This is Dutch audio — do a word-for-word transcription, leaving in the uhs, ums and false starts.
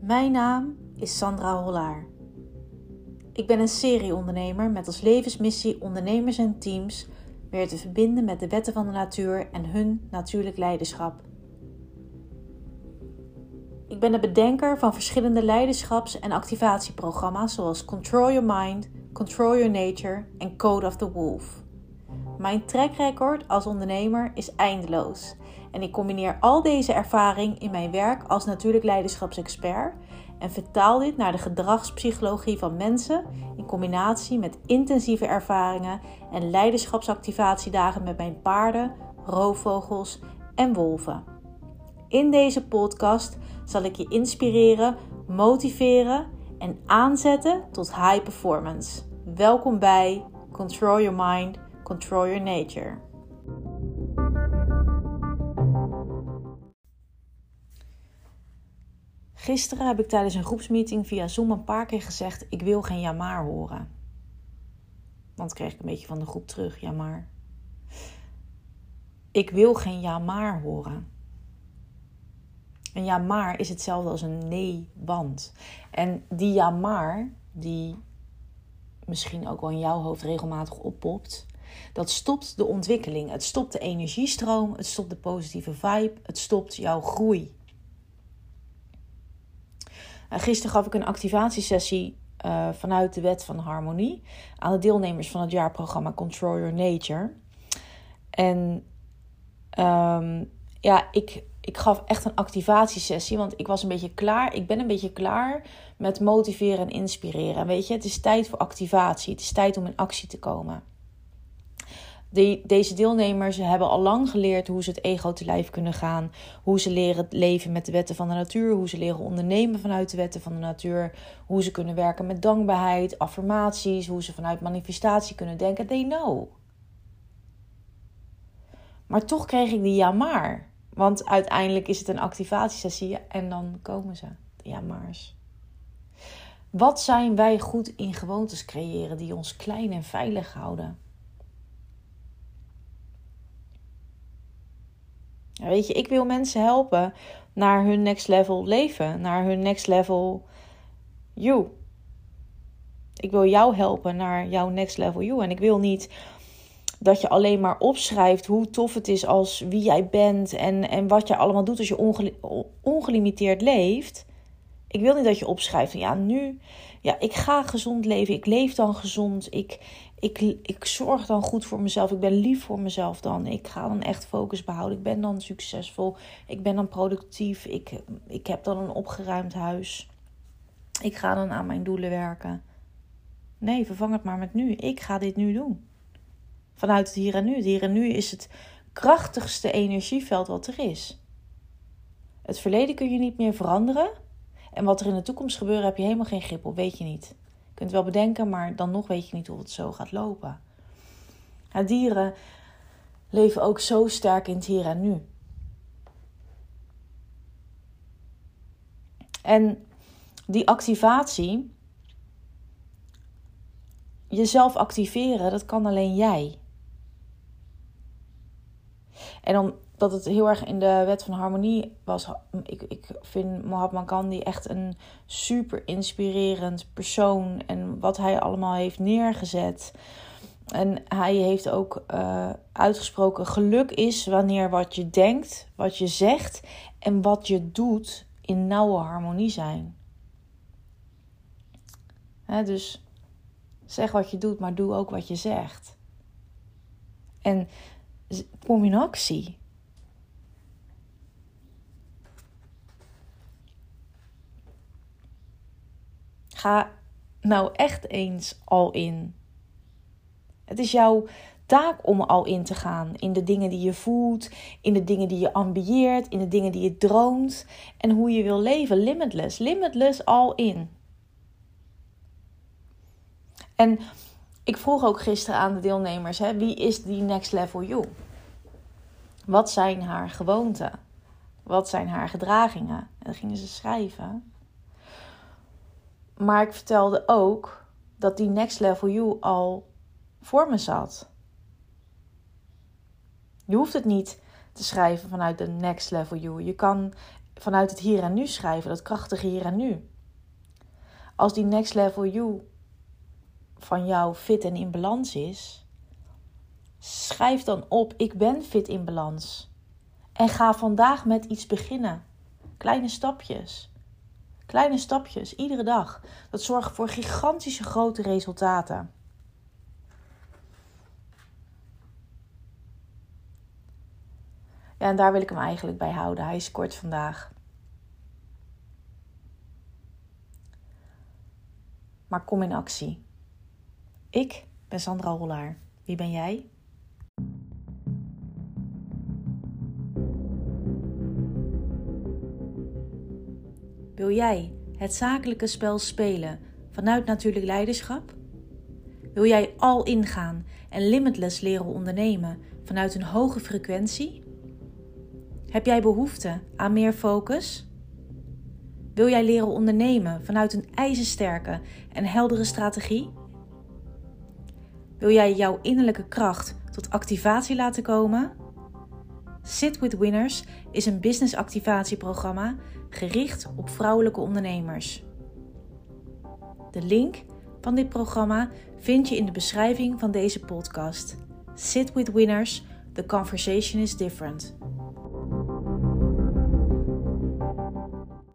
Mijn naam is Sandra Hollaar. Ik ben een serieondernemer met als levensmissie ondernemers en teams weer te verbinden met de wetten van de natuur en hun natuurlijk leiderschap. Ik ben de bedenker van verschillende leiderschaps- en activatieprogramma's zoals Control Your Mind, Control Your Nature en Code of the Wolf. Mijn track record als ondernemer is eindeloos en ik combineer al deze ervaring in mijn werk als natuurlijk leiderschapsexpert en vertaal dit naar de gedragspsychologie van mensen in combinatie met intensieve ervaringen en leiderschapsactivatiedagen met mijn paarden, roofvogels en wolven. In deze podcast zal ik je inspireren, motiveren en aanzetten tot high performance. Welkom bij Control Your Mind, Control Your Nature. Gisteren heb ik tijdens een groepsmeeting via Zoom een paar keer gezegd: ik wil geen jamaar horen. Want kreeg ik een beetje van de groep terug, jamaar. Ik wil geen jamaar horen. Een ja maar is hetzelfde als een nee, want. En die ja maar, die misschien ook wel in jouw hoofd regelmatig oppopt, dat stopt de ontwikkeling. Het stopt de energiestroom, het stopt de positieve vibe, het stopt jouw groei. Gisteren gaf ik een activatiesessie uh, vanuit de wet van harmonie aan de deelnemers van het jaarprogramma Control Your Nature. En um, ja, ik... Ik gaf echt een activatiesessie, want ik was een beetje klaar. Ik ben een beetje klaar met motiveren en inspireren. Weet je, het is tijd voor activatie. Het is tijd om in actie te komen. De, deze deelnemers hebben al lang geleerd hoe ze het ego te lijf kunnen gaan. Hoe ze leren leven met de wetten van de natuur. Hoe ze leren ondernemen vanuit de wetten van de natuur. Hoe ze kunnen werken met dankbaarheid, affirmaties. Hoe ze vanuit manifestatie kunnen denken. They know. Maar toch kreeg ik die ja maar. Want uiteindelijk is het een activatiesessie en dan komen ze. Ja, maars. Wat zijn wij goed in gewoontes creëren die ons klein en veilig houden? Weet je, ik wil mensen helpen naar hun next level leven. Naar hun next level you. Ik wil jou helpen naar jouw next level you. En ik wil niet dat je alleen maar opschrijft hoe tof het is als wie jij bent en, en wat je allemaal doet als je onge, ongelimiteerd leeft. Ik wil niet dat je opschrijft ja, nu, ja, ik ga gezond leven, ik leef dan gezond, ik, ik, ik zorg dan goed voor mezelf, ik ben lief voor mezelf dan, ik ga dan echt focus behouden, ik ben dan succesvol, ik ben dan productief, ik, ik heb dan een opgeruimd huis, ik ga dan aan mijn doelen werken. Nee, vervang het maar met nu, ik ga dit nu doen. Vanuit het hier en nu. Het hier en nu is het krachtigste energieveld wat er is. Het verleden kun je niet meer veranderen. En wat er in de toekomst gebeurt, heb je helemaal geen grip op. Weet je niet. Je kunt wel bedenken, maar dan nog weet je niet hoe het zo gaat lopen. Ja, dieren leven ook zo sterk in het hier en nu. En die activatie, jezelf activeren, dat kan alleen jij. En omdat het heel erg in de wet van harmonie was, ik, ik vind Mahatma Gandhi echt een super inspirerend persoon. En wat hij allemaal heeft neergezet. En hij heeft ook uh, uitgesproken, geluk is wanneer wat je denkt, wat je zegt en wat je doet in nauwe harmonie zijn. Hè, dus zeg wat je doet, maar doe ook wat je zegt. En kom in actie. Ga nou echt eens al in. Het is jouw taak om al in te gaan. In de dingen die je voelt, in de dingen die je ambieert, in de dingen die je droomt. En hoe je wil leven, limitless. Limitless al in. En ik vroeg ook gisteren aan de deelnemers, hè, wie is die next level you? Wat zijn haar gewoonten? Wat zijn haar gedragingen? En dat gingen ze schrijven. Maar ik vertelde ook dat die next level you al voor me zat. Je hoeft het niet te schrijven vanuit de next level you. Je kan vanuit het hier en nu schrijven, dat krachtige hier en nu. Als die next level you van jou fit en in balans is, schrijf dan op, ik ben fit in balans. En ga vandaag met iets beginnen. Kleine stapjes. Kleine stapjes, iedere dag. Dat zorgt voor gigantische grote resultaten. Ja, en daar wil ik hem eigenlijk bij houden. Hij is kort vandaag. Maar kom in actie. Ik ben Sandra Hollaar. Wie ben jij? Wil jij het zakelijke spel spelen vanuit natuurlijk leiderschap? Wil jij al ingaan en limitless leren ondernemen vanuit een hoge frequentie? Heb jij behoefte aan meer focus? Wil jij leren ondernemen vanuit een ijzersterke en heldere strategie? Wil jij jouw innerlijke kracht tot activatie laten komen? Sit with Winners is een business activatieprogramma gericht op vrouwelijke ondernemers. De link van dit programma vind je in de beschrijving van deze podcast. Sit with Winners, the conversation is different.